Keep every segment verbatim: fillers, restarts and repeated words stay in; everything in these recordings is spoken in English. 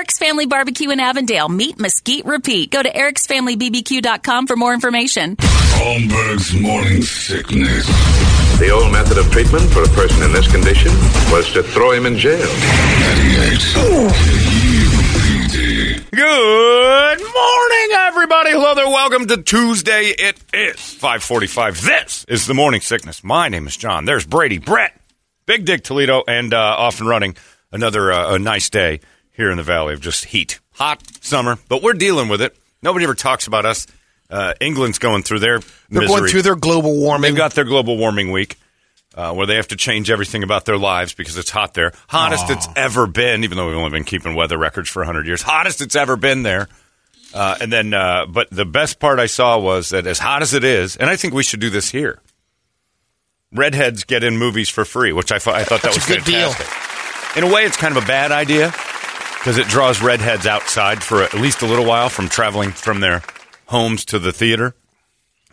Eric's Family Barbecue in Avondale. Meet, mesquite, repeat. Go to Erics Family B B Q dot com for more information. Holmberg's Morning Sickness. The old method of treatment for a person in this condition was to throw him in jail. Good morning, everybody. Hello there. Welcome to Tuesday. It is five forty-five. This is the Morning Sickness. My name is John. There's Brady, Brett, Big Dick Toledo, and uh, off and running. Another uh, a nice day here in the valley of just heat. Hot summer, but we're dealing with it. Nobody ever talks about us. Uh, England's going through their They're misery. going through their global warming. They've got their global warming week uh, where they have to change everything about their lives because it's hot there. Hottest Aww. It's ever been, even though we've only been keeping weather records for one hundred years. Hottest it's ever been there. Uh, and then, uh, but the best part I saw was that as hot as it is, and I think we should do this here, redheads get in movies for free, which I, f- I thought that That's was a good fantastic. Deal. In a way, it's kind of a bad idea, because it draws redheads outside for at least a little while from traveling from their homes to the theater.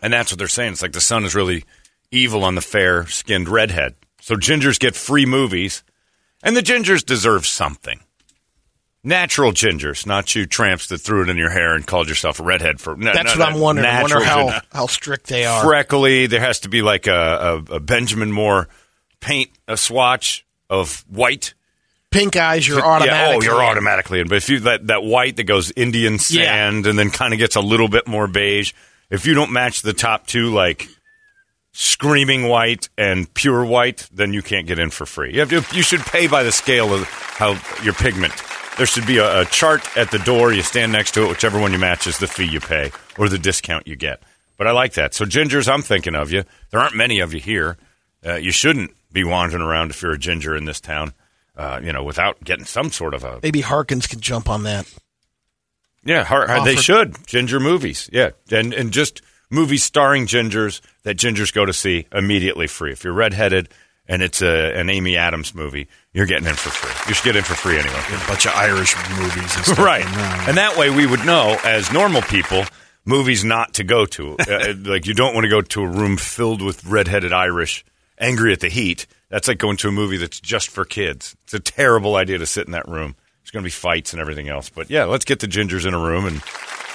And that's what they're saying. It's like the sun is really evil on the fair-skinned redhead. So gingers get free movies, and the gingers deserve something. Natural gingers, not you tramps that threw it in your hair and called yourself a redhead. For no, That's no, what no, I'm wondering. I wonder how, how strict they are. Freckly. There has to be like a, a, a Benjamin Moore paint, a swatch of white. Pink eyes, you're automatically yeah, oh, you're automatically in. But if you that, that white that goes Indian sand yeah. and then kind of gets a little bit more beige, if you don't match the top two, like screaming white and pure white, then you can't get in for free. You have to, you should pay by the scale of how your pigment. There should be a, a chart at the door. You stand next to it. Whichever one you match is the fee you pay or the discount you get. But I like that. So gingers, I'm thinking of you. There aren't many of you here. Uh, you shouldn't be wandering around if you're a ginger in this town. Uh, you know, without getting some sort of a... Maybe Harkins could jump on that. Yeah, har- har- they should. Ginger movies. Yeah, and and just movies starring gingers that gingers go to see immediately free. If you're redheaded and it's a, an Amy Adams movie, you're getting in for free. You should get in for free anyway. A bunch of Irish movies and stuff. Right. And that way we would know, as normal people, movies not to go to. uh, like, you don't want to go to a room filled with redheaded Irish, angry at the heat. That's like going to a movie that's just for kids. It's a terrible idea to sit in that room. There's going to be fights and everything else. But, yeah, let's get the gingers in a room and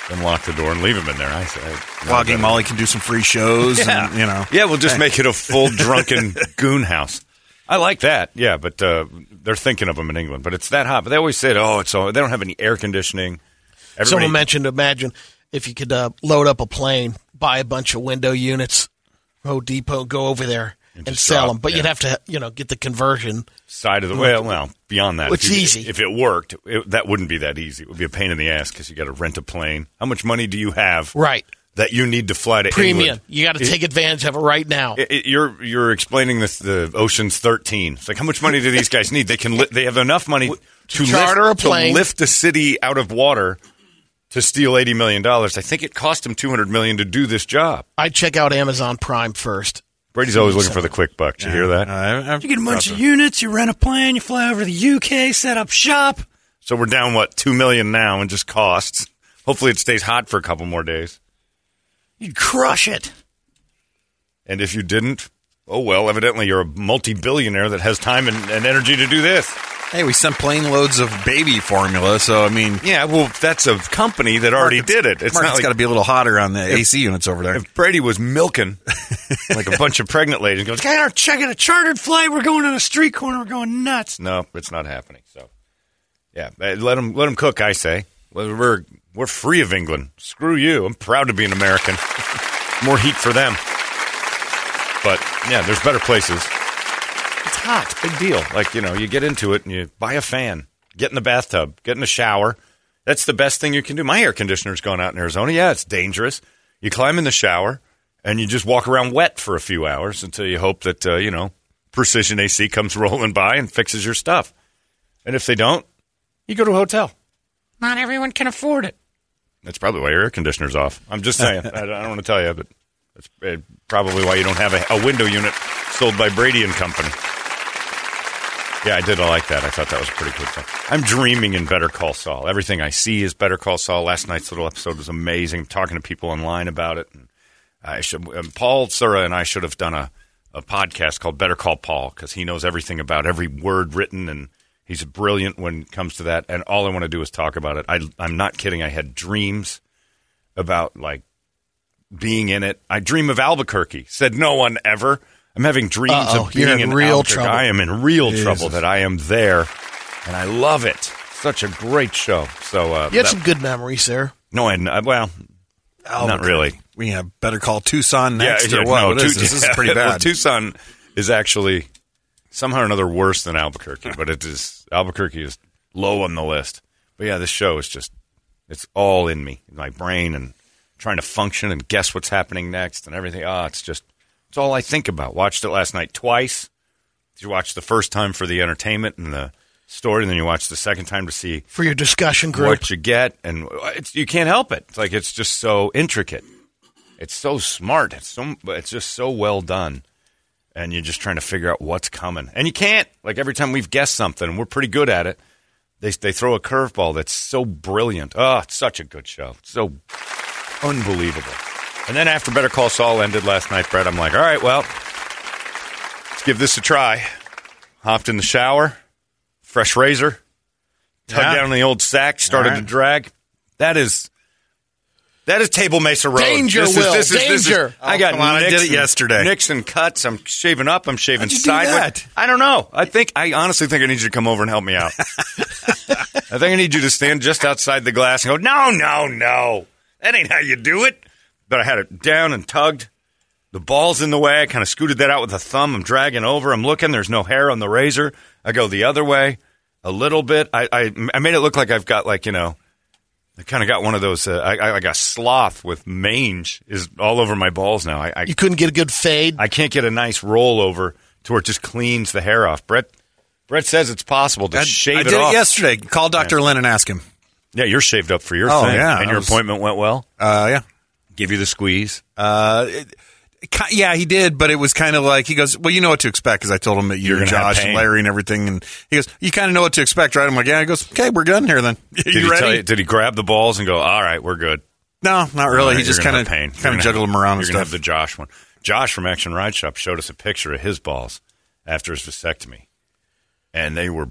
then lock the door and leave them in there. I, I, Logging Molly can do some free shows. Yeah, and, you know. yeah we'll just hey. make it a full drunken goon house. I like that. Yeah, but uh, they're thinking of them in England. But it's that hot. But they always say, oh, it's all, they don't have any air conditioning. Everybody- Someone mentioned, imagine if you could uh, load up a plane, buy a bunch of window units, Home Depot, go over there. And, and sell them, but yeah. you'd have to, you know, get the conversion side of the well. Well, beyond that, it's if you, easy. If it worked, it, that wouldn't be that easy. It would be a pain in the ass because you got to rent a plane. How much money do you have? Right. That you need to fly to Premium. England? You got to take advantage of it right now. It, it, you're you're explaining this the Ocean's thirteen. It's like how much money do these guys need? They can li- they have enough money to, to charter lift, a plane to lift a city out of water. To steal eighty million dollars, I think it cost them two hundred million dollars to do this job. I'd check out Amazon Prime first. Brady's always looking for the quick buck. Did you hear that? Uh, you get a bunch of units, you rent a plane, you fly over to the U K, set up shop. So we're down, what, two million dollars now in just costs. Hopefully it stays hot for a couple more days. You'd crush it. And if you didn't, oh, well, evidently you're a multi-billionaire that has time and, and energy to do this. Hey, we sent plane loads of baby formula, so I mean, yeah, well, that's a company that already did it. It's like, got to be a little hotter on the if, A C units over there. If Brady was milking like a bunch of pregnant ladies, goes, "Hey, we're checking a chartered flight. We're going on a street corner. We're going nuts." No, it's not happening. So, yeah, let them let them cook. I say we're we're free of England. Screw you. I'm proud to be an American. More heat for them. But yeah, there's better places. It's hot. Big deal. Like, you know, you get into it and you buy a fan, get in the bathtub, get in the shower. That's the best thing you can do. My air conditioner's gone out in Arizona. Yeah, it's dangerous. You climb in the shower and you just walk around wet for a few hours until you hope that, uh, you know, Precision A C comes rolling by and fixes your stuff. And if they don't, you go to a hotel. Not everyone can afford it. That's probably why your air conditioner's off. I'm just saying. I don't want to tell you, but that's probably why you don't have a, a window unit sold by Brady and Company. Yeah, I did like that. I thought that was a pretty good thing. I'm dreaming in Better Call Saul. Everything I see is Better Call Saul. Last night's little episode was amazing. I'm talking to people online about it. And I should, and Paul Surah and I should have done a, a podcast called Better Call Paul, because he knows everything about every word written, and he's brilliant when it comes to that. And all I want to do is talk about it. I, I'm not kidding. I had dreams about, like, being in it. I dream of Albuquerque. Said no one ever. I'm having dreams Uh-oh. of being You're in, in real trouble. I am in real Jesus. trouble that I am there, and I love it. Such a great show. So uh, you had that, some good memories there. No, and well, not really. We have Better Call Tucson next. Yeah, yeah, or what? No, what is tu- this? Yeah. This is pretty bad. Well, Tucson is actually somehow or another worse than Albuquerque, but it is Albuquerque is low on the list. But yeah, this show is just it's all in me, my brain, and trying to function and guess what's happening next and everything. Ah, oh, it's just. It's all I think about. Watched it last night twice. You watch the first time for the entertainment and the story, and then you watch the second time to see for your discussion group what you get, and it's, you can't help it. It's like it's just so intricate. It's so smart. It's so it's just so well done, and you're just trying to figure out what's coming, and you can't. Like every time we've guessed something, and we're pretty good at it. They they throw a curveball that's so brilliant. Oh, it's such a good show. It's so unbelievable. And then after Better Call Saul ended last night, Brett, I'm like, all right, well, let's give this a try. Hopped in the shower, fresh razor, tugged yeah. down the old sack, started right. to drag. That is that is Table Mesa Road. Danger, this Will. Is, this Danger. Is, this is, oh, I got on, nicks I did it yesterday. Nicks and cuts. I'm shaving up. I'm shaving sideways. I don't know. I think I honestly think I need you to come over and help me out. I think I need you to stand just outside the glass and go, no, no, no. That ain't how you do it. But I had it down and tugged. The ball's in the way. I kind of scooted that out with a thumb. I'm dragging over. I'm looking. There's no hair on the razor. I go the other way a little bit. I I, I made it look like I've got like, you know, I kind of got one of those, uh, I, I like a sloth with mange is all over my balls now. I, I You couldn't get a good fade? I can't get a nice rollover to where it just cleans the hair off. Brett Brett says it's possible to I, shave I it off. I did it yesterday. Call Doctor Lynn and ask him. Yeah, you're shaved up for your oh, thing. Yeah, and your was, appointment went well? Uh, yeah. Give you the squeeze? Uh, it, yeah, he did, but it was kind of like, he goes, well, you know what to expect, because I told him that you and Josh and Larry and everything, and he goes, you kind of know what to expect, right? I'm like, yeah. He goes, okay, we're good in here then. Did you he ready? Tell you, did he grab the balls and go, all right, we're good? No, not really. Right, he just kind of kind of juggled them around and stuff. You're going to have the Josh one. Josh from Action Ride Shop showed us a picture of his balls after his vasectomy, and they were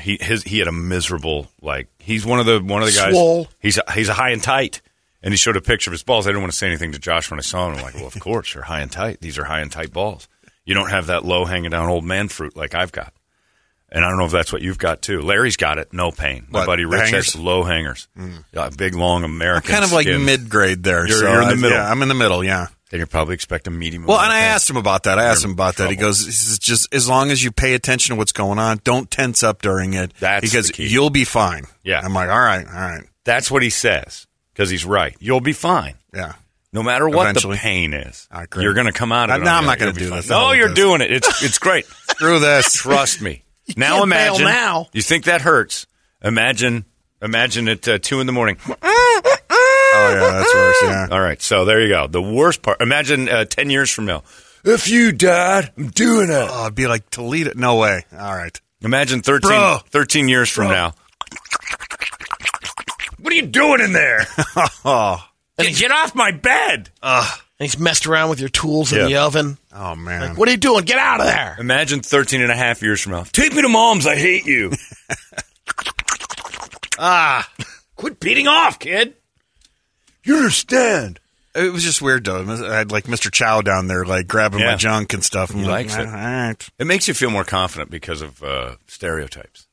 he his he had a miserable, like, he's one of the one of the guys. Swole. He's he's a high and tight. And he showed a picture of his balls. I didn't want to say anything to Josh when I saw him. I'm like, well, of course, you're high and tight. These are high and tight balls. You don't have that low hanging down old man fruit like I've got. And I don't know if that's what you've got, too. Larry's got it. No pain. My what, buddy Rich hangers? has low hangers. Mm. Yeah, big, long American I'm kind of like skin. Mid-grade there. You're, so you're in the middle. Yeah, I'm in the middle, yeah. Then you're probably expecting medium. Well, and I asked him about that. I asked him about that. He goes, this is just as long as you pay attention to what's going on, don't tense up during it. That's the key. Because you'll be fine. Yeah. I'm like, all right, all right. That's what he says. Because he's right. You'll be fine. Yeah. No matter what Eventually. the pain is, you're going to come out of it. No, I'm not going to do this. No, you're doing it. It's it's great. Screw this. Trust me. You now imagine. Now. You think that hurts? Imagine Imagine at uh, two in the morning. Oh, yeah, that's worse. Yeah. All right. So there you go. The worst part. Imagine uh, ten years from now. If you died, I'm doing it. Oh, I'd be like, Toledo. No way. All right. Imagine thirteen, thirteen years from Bro. now. What are you doing in there? oh. Get, get off my bed. Uh, and he's messed around with your tools yeah. in the oven. Oh, man. Like, what are you doing? Get out of there. Imagine thirteen and a half years from now. Take me to mom's. I hate you. ah, quit beating off, kid. You understand. It was just weird, though. I had, like, Mister Chow down there, like, grabbing yeah. my junk and stuff. And he like, likes it. All right. It makes you feel more confident because of uh, stereotypes.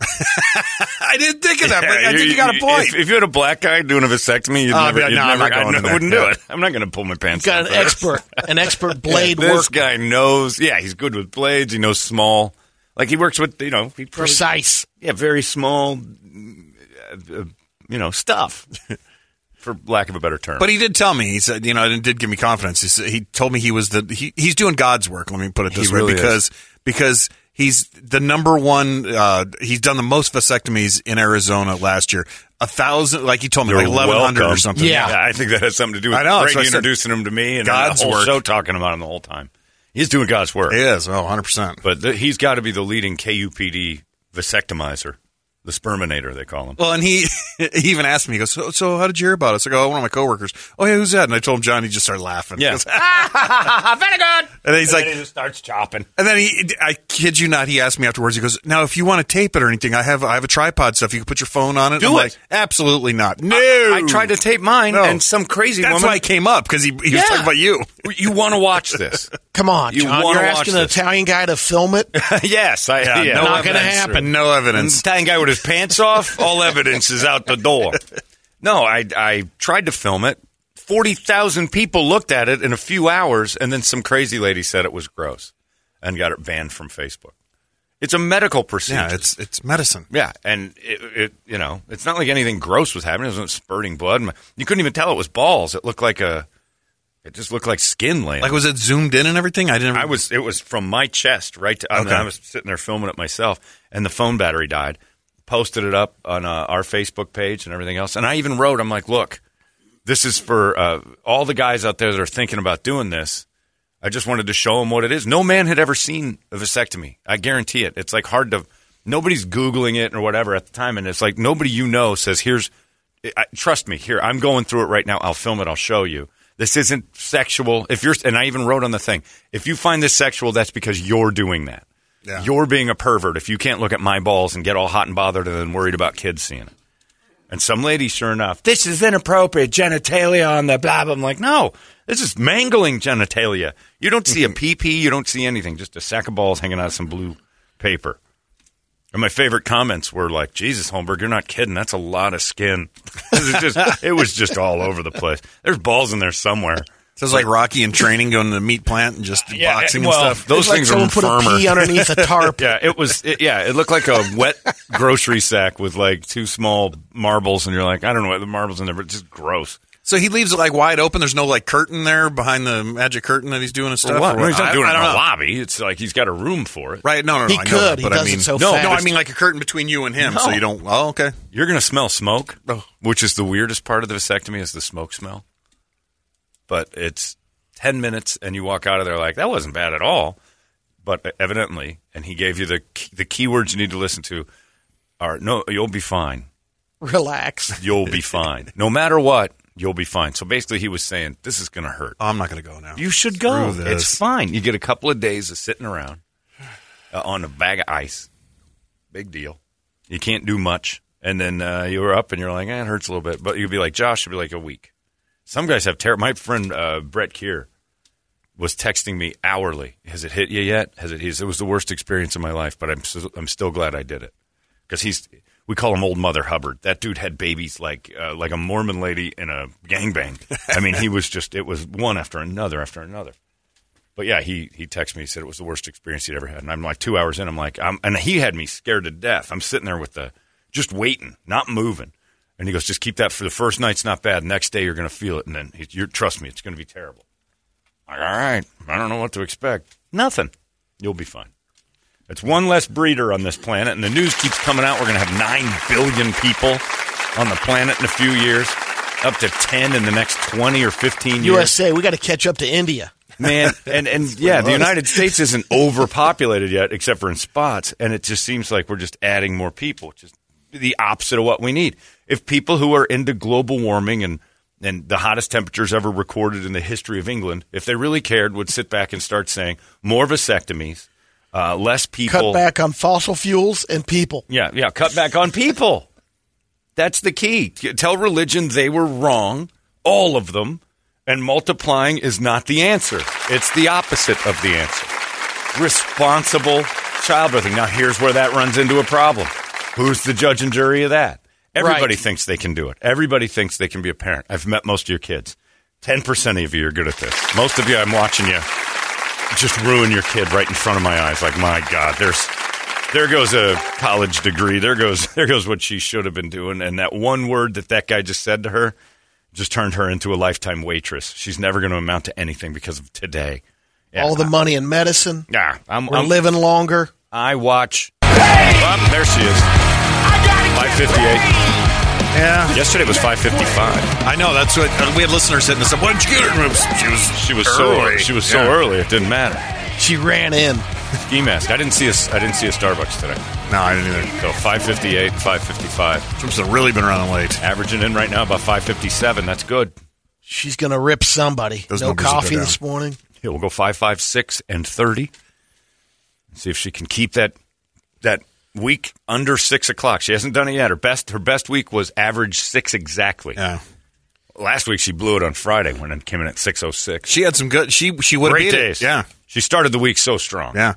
I didn't think of that, yeah, but I you, think you got a point. If, if you had a black guy doing a vasectomy, you'd uh, never, no, you'd I'm never, not going I wouldn't do it. I'm not going to pull my pants down. You've got an expert, an expert blade worker. This guy knows. Yeah, he's good with blades. He knows small. Like, he works with, you know. He probably, Precise. Yeah, very small, uh, you know, stuff. For lack of a better term. But he did tell me. He said, you know, it did give me confidence. He, said, he told me he was the he, – he's doing God's work. Let me put it this he way. Really because, because he's the number one uh, – he's done the most vasectomies in Arizona last year. A thousand – like he told me, You're like eleven hundred welcome. Or something. Yeah. yeah. I think that has something to do with I know, Greg so I introducing him to me and God's the whole work. Show talking about him the whole time. He's doing God's work. He is. Oh, one hundred percent. But the, he's got to be the leading K U P D vasectomizer. The sperminator, they call him. Well, and he, he even asked me, he goes, so, so how did you hear about us? I go, oh, one of my coworkers. Oh, yeah, who's that? And I told him John, he just started laughing. Yeah. Goes, very good. And then he's and like, then he just starts chopping. And then he, I kid you not, he asked me afterwards, he goes, now, if you want to tape it or anything, I have I have a tripod stuff. You can put your phone on it. Do I'm it. Like, absolutely not. No. I, I tried to tape mine, no. and some crazy That's woman. That's why I came up, because he, he yeah. was talking about you. You want to watch this. Come on, you John. You're asking this. An Italian guy to film it? Yes. I, yeah, yeah, no not going to happen. No evidence. An Italian guy would have pants off, all evidence is out the door. No, I, I tried to film it. forty thousand people looked at it in a few hours, and then some crazy lady said it was gross and got it banned from Facebook. It's a medical procedure. Yeah, it's it's medicine. Yeah, and it, it you know, it's not like anything gross was happening. It wasn't spurting blood. You couldn't even tell it was balls. It looked like a, it just looked like skin laying. Like, was it zoomed in and everything? I didn't. I was. It was from my chest right to. Okay. I was sitting there filming it myself, and the phone battery died. Posted it up on uh, our Facebook page and everything else. And I even wrote, I'm like, look, this is for uh, all the guys out there that are thinking about doing this. I just wanted to show them what it is. No man had ever seen a vasectomy. I guarantee it. It's like hard to – nobody's Googling it or whatever at the time. And it's like nobody you know says, here's – trust me. Here, I'm going through it right now. I'll film it. I'll show you. This isn't sexual. If you're, and I even wrote on the thing, if you find this sexual, that's because you're doing that. Yeah. You're being a pervert if you can't look at my balls and get all hot and bothered and then worried about kids seeing it. And some lady, sure enough, this is inappropriate genitalia on the blah, blah. I'm like, no, this is mangling genitalia. You don't see a pee-pee. You don't see anything. Just a sack of balls hanging out of some blue paper. And my favorite comments were like, Jesus, Holmberg, you're not kidding. That's a lot of skin. it, was just, it was just all over the place. There's balls in there somewhere. Sounds like Rocky in training, going to the meat plant and just yeah, boxing well, and stuff. Those things like are put firmer. A pea underneath a tarp. yeah, it was. It, yeah, it looked like a wet grocery sack with like two small marbles, and you're like, I don't know what the marbles in there, but it's just gross. So he leaves it like wide open. There's no like curtain there behind the magic curtain that he's doing and stuff. Well, no, he's not I, doing I, it in the lobby. It's like he's got a room for it, right? No, no, no. He I could. Know that, he but does I mean, it so no, fast. No, I mean like a curtain between you and him, no. so you don't. Oh, okay. You're gonna smell smoke, which is the weirdest part of the vasectomy is the smoke smell. But it's ten minutes, and you walk out of there like, that wasn't bad at all. But evidently, and he gave you the key, the keywords you need to listen to are, no, you'll be fine. Relax. You'll be fine. No matter what, you'll be fine. So basically he was saying, this is going to hurt. I'm not going to go now. You should go. It's fine. You get a couple of days of sitting around uh, on a bag of ice. Big deal. You can't do much. And then uh, you're up, and you're like, eh, it hurts a little bit. But you'll be like, Josh, it'll be like a week. Some guys have terrible. My friend uh, Brett Keir was texting me hourly. Has it hit you yet? Has it? It was the worst experience of my life, but I'm so, I'm still glad I did it because he's. We call him Old Mother Hubbard. That dude had babies like uh, like a Mormon lady in a gangbang. I mean, he was just. It was one after another after another. But yeah, he he texted me. He said it was the worst experience he'd ever had. And I'm like two hours in. I'm like, I'm, and he had me scared to death. I'm sitting there with the just waiting, not moving. And he goes, just keep that for the first night's not bad. Next day you're going to feel it. And then, you're, trust me, it's going to be terrible. Like, all right, I don't know what to expect. Nothing. You'll be fine. It's one less breeder on this planet. And the news keeps coming out. We're going to have nine billion people on the planet in a few years. Up to ten in the next twenty or fifteen years. U S A, we got to catch up to India. Man, and, and yeah, the United States isn't overpopulated yet, except for in spots. And it just seems like we're just adding more people, which is the opposite of what we need. If people who are into global warming and and the hottest temperatures ever recorded in the history of England, if they really cared, would sit back and start saying more vasectomies, uh, less people. Cut back on fossil fuels and people. Yeah, yeah, cut back on people. That's the key. Tell religion they were wrong, all of them, and multiplying is not the answer. It's the opposite of the answer. Responsible childbirthing. Now, here's where that runs into a problem. Who's the judge and jury of that? Everybody right. thinks they can do it. Everybody thinks they can be a parent. I've met most of your kids. ten percent of you are good at this. Most of you, I'm watching you just ruin your kid right in front of my eyes. Like, my God, there's there goes a college degree. There goes there goes what she should have been doing. And that one word that that guy just said to her just turned her into a lifetime waitress. She's never going to amount to anything because of today. Yeah, all the I, money in medicine. Yeah, I'm, we're I'm, living longer. I watch. Hey! Oh, there she is. five fifty-eight Yeah. Yesterday was five fifty-five I know. That's what uh, we had listeners hitting us up. Why did you get her? She was she was early. so she was so yeah. early. It didn't matter. She ran in. Ski mask. I didn't see a I didn't see a Starbucks today. No, I didn't either. So five fifty-eight five fifty-five Trump's really been running late. Averaging in right now about five fifty-seven That's good. She's gonna rip somebody. Those no coffee this morning. Yeah, we'll go five fifty-six and thirty See if she can keep that that. Week under six o'clock. She hasn't done it yet. Her best her best week was average six exactly. Yeah. Last week she blew it on Friday when it came in at six oh six. She had some good. She she would have beat days. It. Yeah. She started the week so strong. Yeah.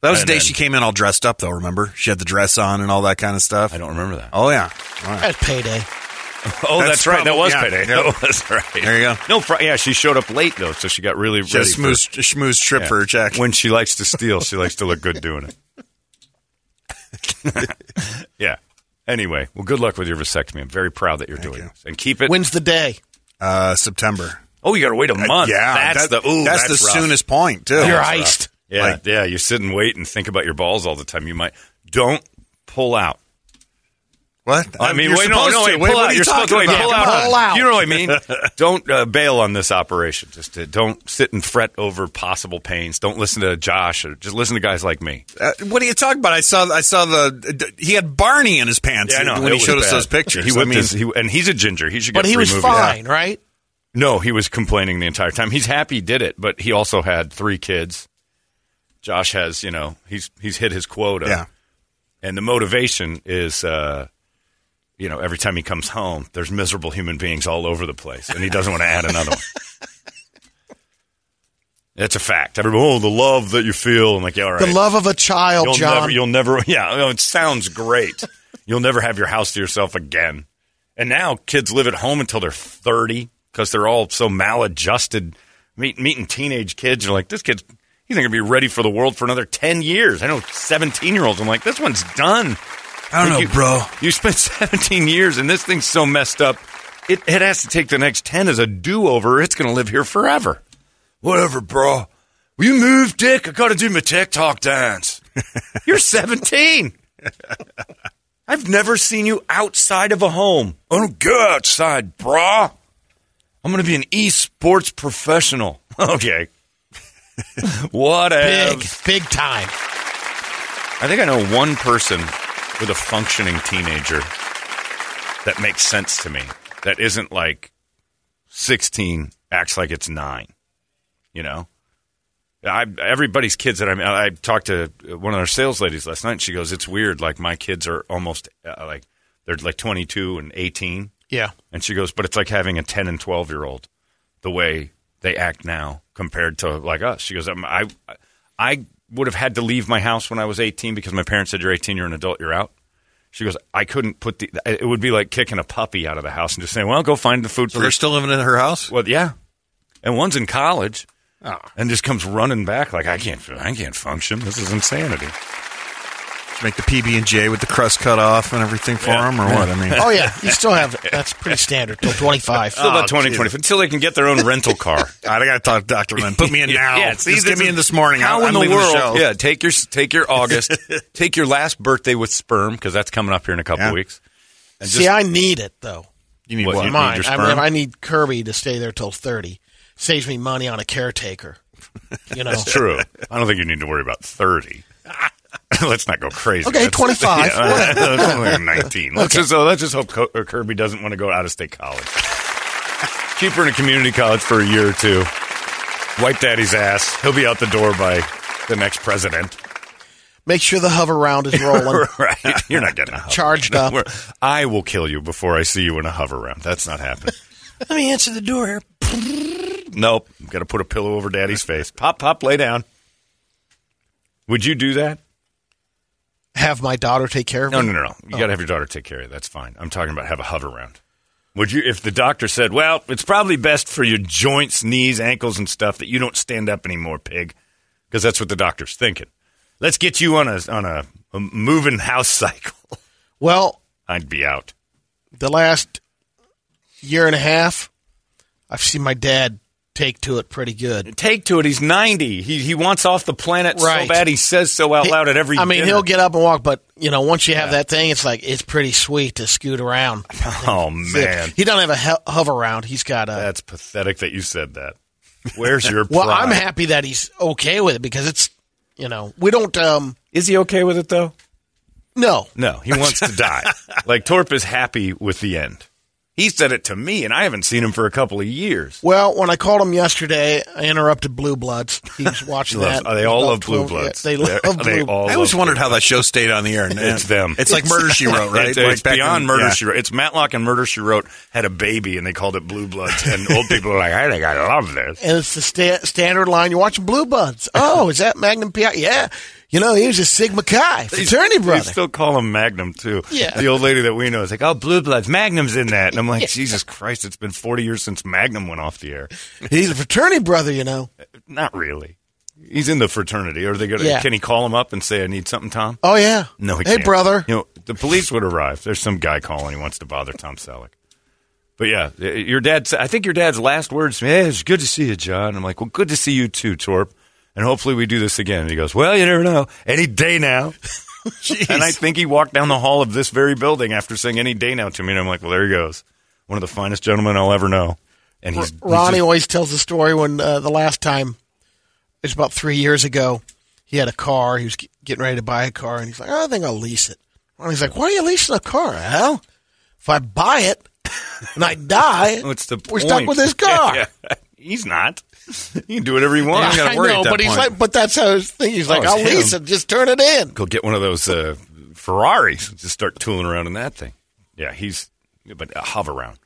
That was and the day then, she came in all dressed up though. Remember, she had the dress on and all that kind of stuff. I don't remember that. Oh yeah. Right. That's payday. Oh, that's, that's right. Probably, that was yeah, payday. Yeah. That was right. There you go. No, fr- yeah, she showed up late though, so she got really she ready. She had a smooth, for, smooth trip yeah. for her check. When she likes to steal, she likes to look good doing it. Yeah. Anyway, well, good luck with your vasectomy. I'm very proud that you're Thank doing you. this. And keep it. When's the day? Uh, September. Oh, you got to wait a month. Uh, yeah. That's that, the ooh, That's, that's the rough. soonest point, too. You're that's iced. Yeah, like, yeah. You sit and wait and think about your balls all the time. You might. Don't pull out. What? I mean, you're wait, no, no, wait, pull wait, out. You're supposed to wait, pull out. pull out. You know what I mean? Don't uh, bail on this operation. Just uh, don't sit and fret over possible pains. Don't listen to Josh. Or just listen to guys like me. Uh, what are you talking about? I saw I saw the – he had Barney in his pants yeah, when he showed bad. us those pictures. He whipped I mean, his, he, and he's a ginger. He should get but he was movies. fine, yeah. right? No, he was complaining the entire time. He's happy he did it, but he also had three kids. Josh has, you know, he's he's hit his quota. Yeah. And the motivation is uh, – you know, every time he comes home, there's miserable human beings all over the place, and he doesn't want to add another one. It's a fact. Everybody, oh, the love that you feel. I'm like, yeah, all right. The love of a child, you'll John. Never, you'll never, yeah, it sounds great. You'll never have your house to yourself again. And now kids live at home until they're thirty because they're all so maladjusted. Meet, meeting teenage kids, you're like, this kid's he's not going to be ready for the world for another ten years I know seventeen-year-olds, I'm like, this one's done. I don't know, bro. You spent seventeen years and this thing's so messed up, it, it has to take the next ten as a do-over. It's going to live here forever. Whatever, bro. Will you move, Dick? I got to do my TikTok dance. You're seventeen I've never seen you outside of a home. I don't go outside, bro. I'm going to be an esports professional. Okay. Whatever. Big, big time. I think I know one person with a functioning teenager that makes sense to me, that isn't like sixteen acts like it's nine, you know? I, everybody's kids that I'm, I talked to one of our sales ladies last night, and she goes, it's weird, like my kids are almost, uh, like, they're like twenty-two and eighteen Yeah. And she goes, but it's like having a ten and twelve-year-old, the way they act now compared to like us. She goes, I'm, I, I, would have had to leave my house when I was eighteen because my parents said, you're eighteen, you're an adult, you're out. She goes, I couldn't put the – it would be like kicking a puppy out of the house and just saying, well, go find the food. So they're still living in her house? Well, yeah. And one's in college oh. and just comes running back like, I can't I can't function. This is insanity. Just make the P B and J with the crust cut off and everything for yeah. them or yeah. what? I mean, oh, yeah. You still have – that's pretty standard till twenty-five Still oh, about twenty, twenty-five Until they can get their own rental car. I got to talk to Doctor Lynn. Put me in now. Yeah, it's Just get me in this morning. How I'm in the world? The yeah, take your take your August. Take your last birthday with sperm because that's coming up here in a couple yeah. weeks. And just, See, I need it, though. You need what? what? You Mine. Need I, mean, I need Kirby to stay there till thirty Saves me money on a caretaker. You know? That's true. I don't think you need to worry about thirty Let's not go crazy. Okay, that's, twenty-five Yeah, nineteen Let's, okay. just, uh, let's just hope Kirby doesn't want to go out of state college. Keep her in a community college for a year or two. Wipe daddy's ass. He'll be out the door by the next president. Make sure the hover round is rolling. Right. You're not getting a hover charged round. Up. I will kill you before I see you in a hover round. That's not happening. Let me answer the door here. Nope. I've got to put a pillow over daddy's face. Pop, pop, lay down. Would you do that? Have my daughter take care of no, me? No, no, no. You oh. got to have your daughter take care of it. That's fine. I'm talking about have a hover round. Would you, if the doctor said, well, it's probably best for your joints, knees, ankles, and stuff that you don't stand up anymore, pig, because that's what the doctor's thinking. Let's get you on a on a, a moving house cycle. Well, I'd be out. The last year and a half, I've seen my dad take to it pretty good. Take to it. He's ninety. He he wants off the planet right. so bad. He says so out he, loud at every. I mean, dinner. He'll get up and walk, but you know, once you have yeah. that thing, it's like it's pretty sweet to scoot around. Oh man, he don't have a he- hover round. He's got a. That's pathetic that you said that. Where's your? Well, pride? I'm happy that he's okay with it because it's. You know, we don't... Um, is he okay with it, though? No. No, he wants to die. Like, Torp is happy with the end. He said it to me, and I haven't seen him for a couple of years. Well, when I called him yesterday, I interrupted Blue Bloods. He was watching he that. Loves, they all love Blue Bloods. They love Blue Bloods. They all I always wondered how that show stayed on the air. And it's them. It's, it's like Murder, She Wrote, right? It's, it's like beyond in, Murder, yeah. She Wrote. It's Matlock and Murder, She Wrote had a baby, and they called it Blue Bloods. And old people were like, I think I love this. And it's the sta- standard line. You're watching Blue Bloods. Oh, is that Magnum P I? Yeah. You know, he was a Sigma Chi fraternity brother. They still call him Magnum, too. Yeah. The old lady that we know is like, oh, Blue Bloods, Magnum's in that. And I'm like, yeah. Jesus Christ, it's been forty years since Magnum went off the air. He's a fraternity brother, you know. Not really. He's in the fraternity. Are they gonna, yeah. Can he call him up and say, I need something, Tom? Oh, yeah. No, he hey, can't. Hey, brother. You know, the police would arrive. There's some guy calling. He wants to bother Tom Selleck. But, yeah, your dad. I think your dad's last words to me, hey, it's good to see you, John. I'm like, well, good to see you, too, Torp. And hopefully we do this again. And he goes, well, you never know. Any day now. And I think he walked down the hall of this very building after saying any day now to me. And I'm like, well, there he goes. One of the finest gentlemen I'll ever know. And he's Ronnie he's just- always tells the story when uh, the last time, it was about three years ago, he had a car. He was getting ready to buy a car. And he's like, oh, I think I'll lease it. Ronnie's like, why are you leasing a car? Well, if I buy it and I die, what's the we're point? Stuck with this car. Yeah, yeah. He's not. He can do whatever he wants. Yeah, I know, but point. he's like, but that's how his thing. He's oh, like, I'll him. lease it. Just turn it in. Go get one of those uh, Ferraris. Just start tooling around in that thing. Yeah, he's, but uh, hover around.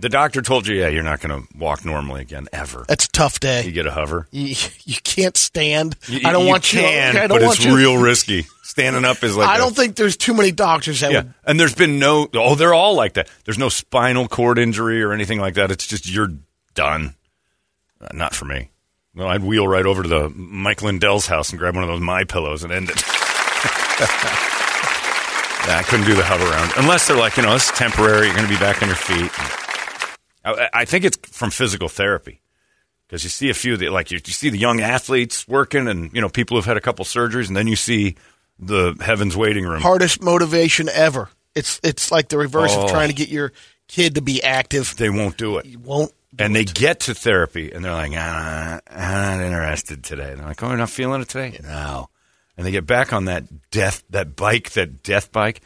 The doctor told you, yeah, you're not going to walk normally again, ever. That's a tough day. You get a hover. You, you can't stand. You, you, I don't want you. You can, okay, but it's you. real risky. Standing up is like I a, don't think there's too many doctors that yeah. would. And there's been no, oh, they're all like that. There's no spinal cord injury or anything like that. It's just you're done. Uh, not for me. No, I'd wheel right over to the Mike Lindell's house and grab one of those MyPillows and end it. Yeah, I couldn't do the hover round. Unless they're like, you know, this is temporary. You're going to be back on your feet. I, I think it's from physical therapy. Because you see a few of the, like, you, you see the young athletes working and, you know, people who've had a couple surgeries. And then you see the Heaven's Waiting Room. Hardest motivation ever. It's, it's like the reverse oh. of trying to get your kid to be active. They won't do it. You won't. And they get to therapy, and they're like, ah, I'm not interested today. And they're like, oh, you're not feeling it today? No. And they get back on that death, that bike, that death bike.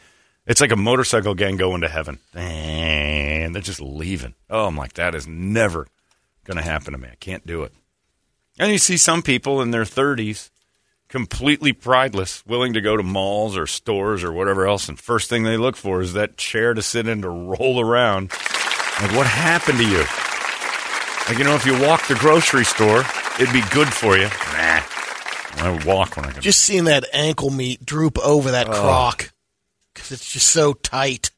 It's like a motorcycle gang going to heaven. And they're just leaving. Oh, I'm like, that is never going to happen to me. I can't do it. And you see some people in their thirties, completely prideless, willing to go to malls or stores or whatever else, and first thing they look for is that chair to sit in to roll around. Like, what happened to you? Like, you know, if you walk the grocery store, it'd be good for you. Nah. I walk when I can. Just seeing that ankle meat droop over that oh. crock because it's just so tight.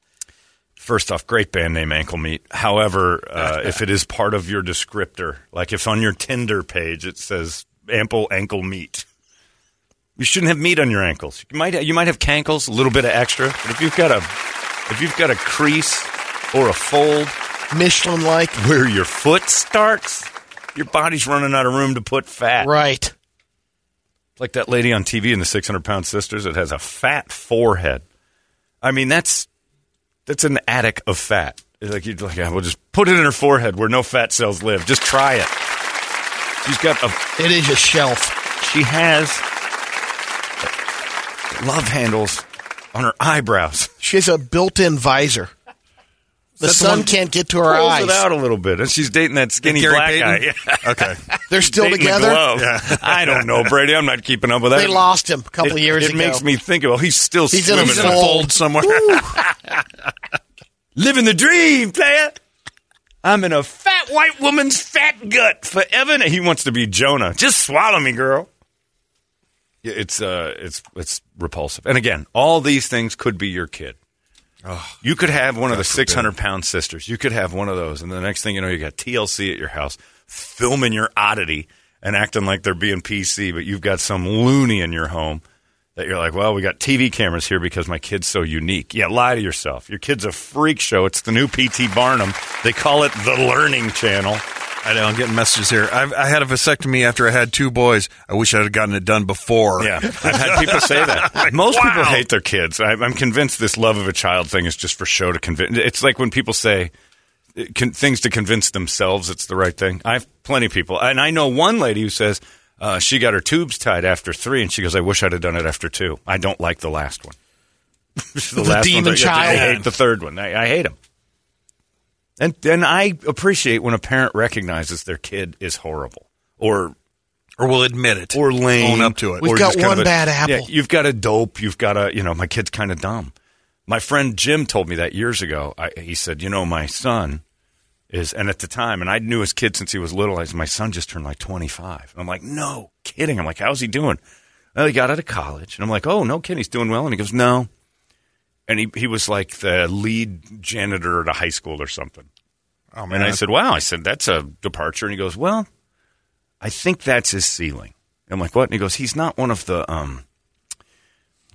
First off, great band name, Ankle Meat. However, uh, if it is part of your descriptor, like if on your Tinder page it says ample ankle meat, you shouldn't have meat on your ankles. You might you might have cankles, a little bit of extra. But if you've got a if you've got a crease or a fold. Michelin-like. Where your foot starts, your body's running out of room to put fat. Right. Like that lady on T V in the six hundred pound Sisters that has a fat forehead. I mean, that's that's an attic of fat. It's like, you'd like, yeah, we'll just put it in her forehead where no fat cells live. Just try it. She's got a... It is a shelf. She has love handles on her eyebrows. She has a built-in visor. The That's sun the can't get to her pulls eyes. It out a little bit, and she's dating that skinny black Payton? guy. Yeah. Okay, they're still dating together. The yeah. I don't know, Brady. I'm not keeping up with that. They lost him a couple it, years it ago. It makes me think about he's still he's swimming in a fold somewhere. Living the dream, player. I'm in a fat white woman's fat gut forever. He wants to be Jonah. Just swallow me, girl. Yeah, it's uh, it's it's repulsive. And again, all these things could be your kid. Oh, you could have one of the six hundred pound sisters. You could have one of those. And the next thing you know, you got T L C at your house filming your oddity and acting like they're being P C, but you've got some loony in your home that you're like, well, we got T V cameras here because my kid's so unique. Yeah, lie to yourself. Your kid's a freak show. It's the new P T Barnum. They call it the Learning Channel. I know. I'm getting messages here. I've, I had a vasectomy after I had two boys. I wish I had gotten it done before. Yeah. I've had people say that. Like, Most wow. people hate their kids. I, I'm convinced this love of a child thing is just for show to convince. It's like when people say can, things to convince themselves it's the right thing. I have plenty of people. And I know one lady who says uh, she got her tubes tied after three, and she goes, I wish I'd have done it after two. I don't like the last one. the the last demon one, child. I hate the third one. I, I hate him. And and I appreciate when a parent recognizes their kid is horrible, or or will admit it, or lame, own up to it. We've or got one a, bad apple. Yeah, you've got a dope. You've got a you know my kid's kind of dumb. My friend Jim told me that years ago. I, he said, you know, my son is, and at the time, and I knew his kid since he was little. I said, my son just turned like twenty-five. And I'm like, no kidding. I'm like, how's he doing? Well, he got out of college, and I'm like, oh, no kidding, he's doing well. And he goes, no. And he, he was like the lead janitor at a high school or something. Oh, man. And I said, wow. I said, that's a departure. And he goes, well, I think that's his ceiling. And I'm like, what? And he goes, he's not one of the um,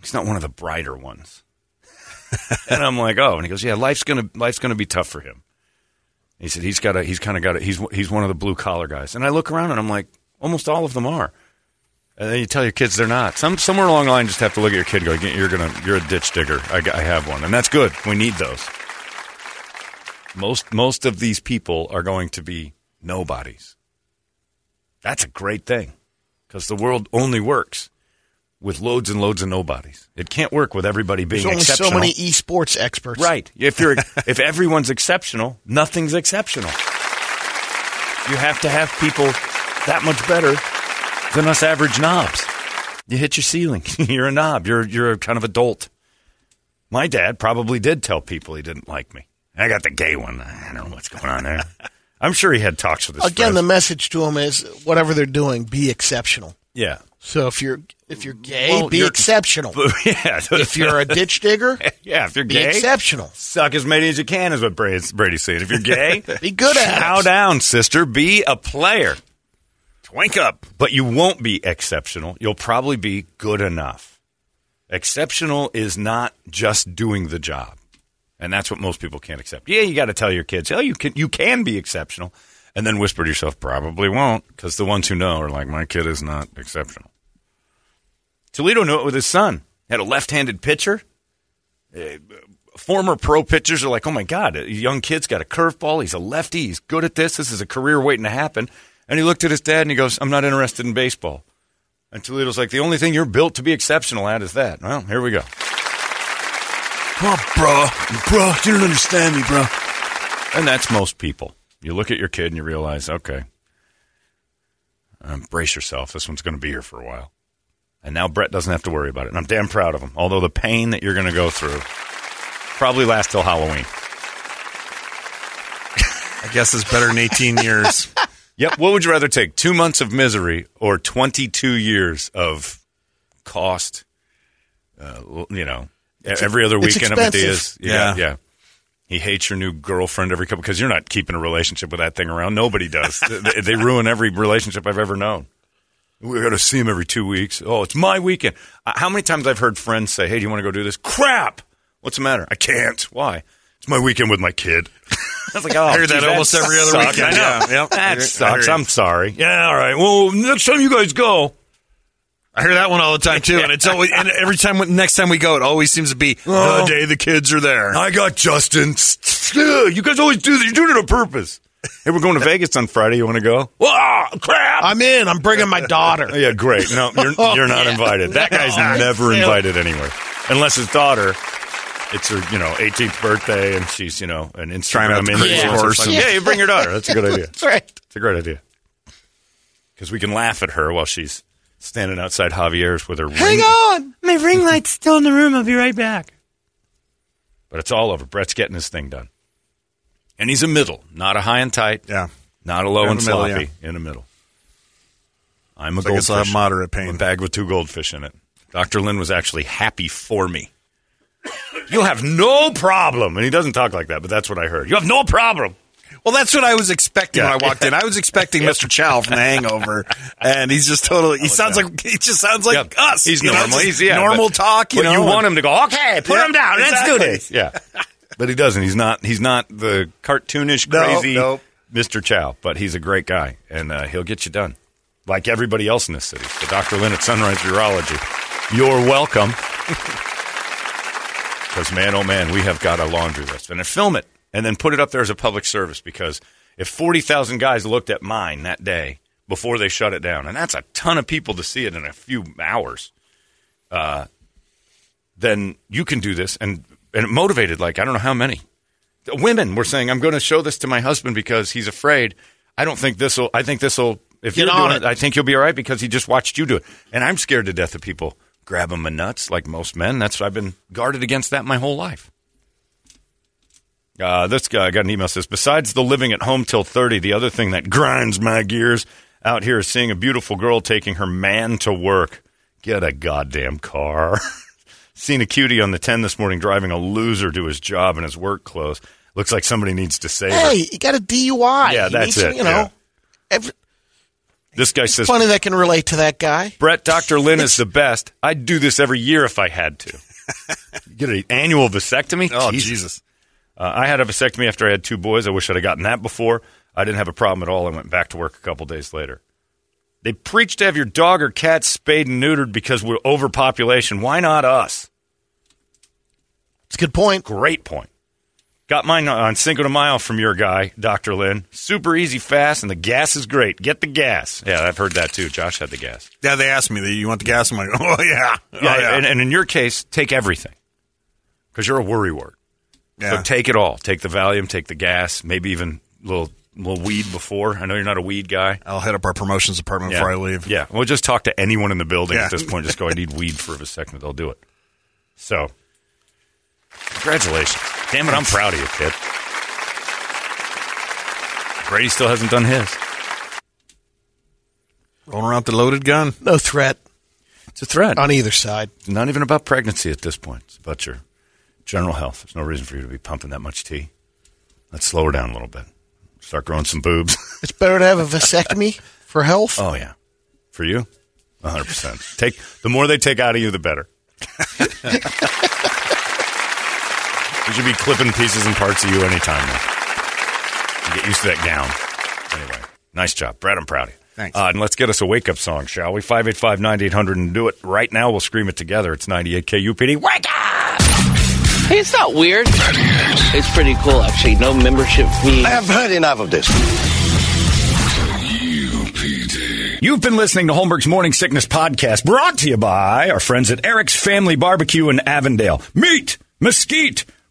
he's not one of the brighter ones. And I'm like, oh. And he goes, yeah, life's gonna life's gonna be tough for him. And he said, he's got a he's kind of got a he's he's one of the blue collar guys. And I look around and I'm like, almost all of them are. And then you tell your kids they're not. Some somewhere along the line, you just have to look at your kid and go, you're gonna, you're a ditch digger. I, I have one. And that's good. We need those. Most most of these people are going to be nobodies. That's a great thing because the world only works with loads and loads of nobodies. It can't work with everybody being exceptional. There's only exceptional. So many esports experts. Right. If you're if everyone's exceptional, nothing's exceptional. You have to have people that much better than us average knobs. You hit your ceiling. You're a knob. You're you're a kind of adult. My dad probably did tell people he didn't like me. I got the gay one. I don't know what's going on there. I'm sure he had talks with his Again, friends. The message to him is whatever they're doing, be exceptional. Yeah. So if you're if you're gay, well, be you're, exceptional. Yeah. If you're a ditch digger, yeah. If you're be gay, exceptional. Suck as many as you can is what Brady's, Brady's saying. If you're gay, be good at it. Chow down, sister. Be a player. Wink up. But you won't be exceptional. You'll probably be good enough. Exceptional is not just doing the job. And that's what most people can't accept. Yeah, you got to tell your kids, oh, you can you can be exceptional. And then whisper to yourself, probably won't. Because the ones who know are like, my kid is not exceptional. Toledo knew it with his son. Had a left-handed pitcher. Uh, former pro pitchers are like, oh, my God, a young kid's got a curveball. He's a lefty. He's good at this. This is a career waiting to happen. And he looked at his dad and he goes, I'm not interested in baseball. And Toledo's like, the only thing you're built to be exceptional at is that. Well, here we go. Oh, bro. Bro, you don't understand me, bro. And that's most people. You look at your kid and you realize, okay, um, brace yourself. This one's going to be here for a while. And now Brett doesn't have to worry about it. And I'm damn proud of him. Although the pain that you're going to go through probably lasts till Halloween. I guess it's better than eighteen years. Yep. What would you rather take? Two months of misery or twenty-two years of cost? Uh, you know, it's every other weekend of the is. Yeah, yeah. Yeah. He hates your new girlfriend every couple because you're not keeping a relationship with that thing around. Nobody does. they, they ruin every relationship I've ever known. We got to see him every two weeks. Oh, it's my weekend. Uh, how many times I've heard friends say, hey, do you want to go do this? Crap. What's the matter? I can't. Why? It's my weekend with my kid. I was like, oh, I hear that geez, almost that every other sucks. Weekend. I know. Yeah, yep. That sucks. I'm sorry. Yeah, all right. Well, next time you guys go. I hear that one all the time, too. And it's always, and every time, next time we go, it always seems to be oh, the day the kids are there. I got Justin. You guys always do this. You're doing it on purpose. Hey, we're going to Vegas on Friday. You want to go? Oh, crap. I'm in. I'm bringing my daughter. Yeah, great. No, you're, you're not invited. That guy's never invited anywhere. Unless his daughter it's her, you know, eighteenth birthday, and she's, you know, an Instagram influencer. Yeah, you bring your daughter. That's a good idea. That's right. It's a great idea. Because we can laugh at her while she's standing outside Javier's with her ring. Hang on! My ring light's still in the room. I'll be right back. But it's all over. Brett's getting his thing done. And he's a middle, not a high and tight. Yeah. Not a low and sloppy. Middle, yeah. In the middle. I'm a it's goldfish. Like it's a moderate pain. A bag with two goldfish in it. Doctor Lynn was actually happy for me. You'll have no problem. And he doesn't talk like that, but that's what I heard. You have no problem. Well, that's what I was expecting yeah. when I walked in. I was expecting yeah. Mister Chow from The Hangover, and he's just totally. He sounds like he just sounds like yeah. us. He's normal. Know, he's yeah, normal but, talk. You know, you want him to go. Okay, put yeah, him down. Exactly. Let's do this. Yeah, but he doesn't. He's not. He's not the cartoonish, crazy no, no. Mister Chow. But he's a great guy, and uh, he'll get you done, like everybody else in this city. So, Doctor Lynn at Sunrise Urology, you're welcome. Because man, oh man, we have got a laundry list, and I film it. And then put it up there as a public service, because if forty thousand guys looked at mine that day before they shut it down, and that's a ton of people to see it in a few hours, uh, then you can do this. And, and it motivated, like, I don't know how many. The women were saying, I'm going to show this to my husband because he's afraid. I don't think this will – I think this will – if Get you're doing it. it, I think you'll be all right because he just watched you do it. And I'm scared to death of people grabbing my nuts like most men. That's I've been guarded against that my whole life. Uh, this guy got an email that says, besides the living at home till thirty, the other thing that grinds my gears out here is seeing a beautiful girl taking her man to work. Get a goddamn car. Seen a cutie on the ten this morning driving a loser to his job in his work clothes. Looks like somebody needs to save her. Hey, you got a D U I. Yeah, that's it. You know, yeah. every- This guy it's says, funny that can relate to that guy. Brett, Doctor Lynn is the best. I'd do this every year if I had to. Get an annual vasectomy? Oh, Jesus. Jesus. Uh, I had a vasectomy after I had two boys. I wish I'd have gotten that before. I didn't have a problem at all. I went back to work a couple days later. They preach to have your dog or cat spayed and neutered because we're overpopulation. Why not us? It's a good point. Great point. Got mine on Cinco de Mayo from your guy, Doctor Lynn. Super easy, fast, and the gas is great. Get the gas. Yeah, I've heard that too. Josh had the gas. Yeah, they asked me, you want the gas? I'm like, oh, yeah. yeah, oh, yeah. And, and in your case, take everything because you're a worrywart. Yeah. So take it all. Take the Valium, take the gas, maybe even a little, little weed before. I know you're not a weed guy. I'll head up our promotions department yeah. before I leave. Yeah. We'll just talk to anyone in the building yeah. at this point. Just go, I need weed for a second. They'll do it. So, congratulations. Damn it, I'm proud of you, kid. Brady still hasn't done his. Rolling around the loaded gun. No threat. It's a threat. On either side. It's not even about pregnancy at this point. It's about your... general health. There's no reason for you to be pumping that much tea. Let's slow her down a little bit. Start growing some boobs. It's better to have a vasectomy for health. Oh, yeah. For you? one hundred percent. Take the more they take out of you, the better. You should be clipping pieces and parts of you anytime now. You get used to that gown. Anyway, nice job. Brad, I'm proud of you. Thanks. Uh, and let's get us a wake-up song, shall we? five eight five, nine eight hundred and do it right now. We'll scream it together. It's ninety-eight K U P D. Wake up! Hey, it's not weird. It's pretty cool, actually. No membership fee. I have heard enough of this. U P D. You've been listening to Holmberg's Morning Sickness Podcast, brought to you by our friends at Eric's Family Barbecue in Avondale. Meet, mesquite,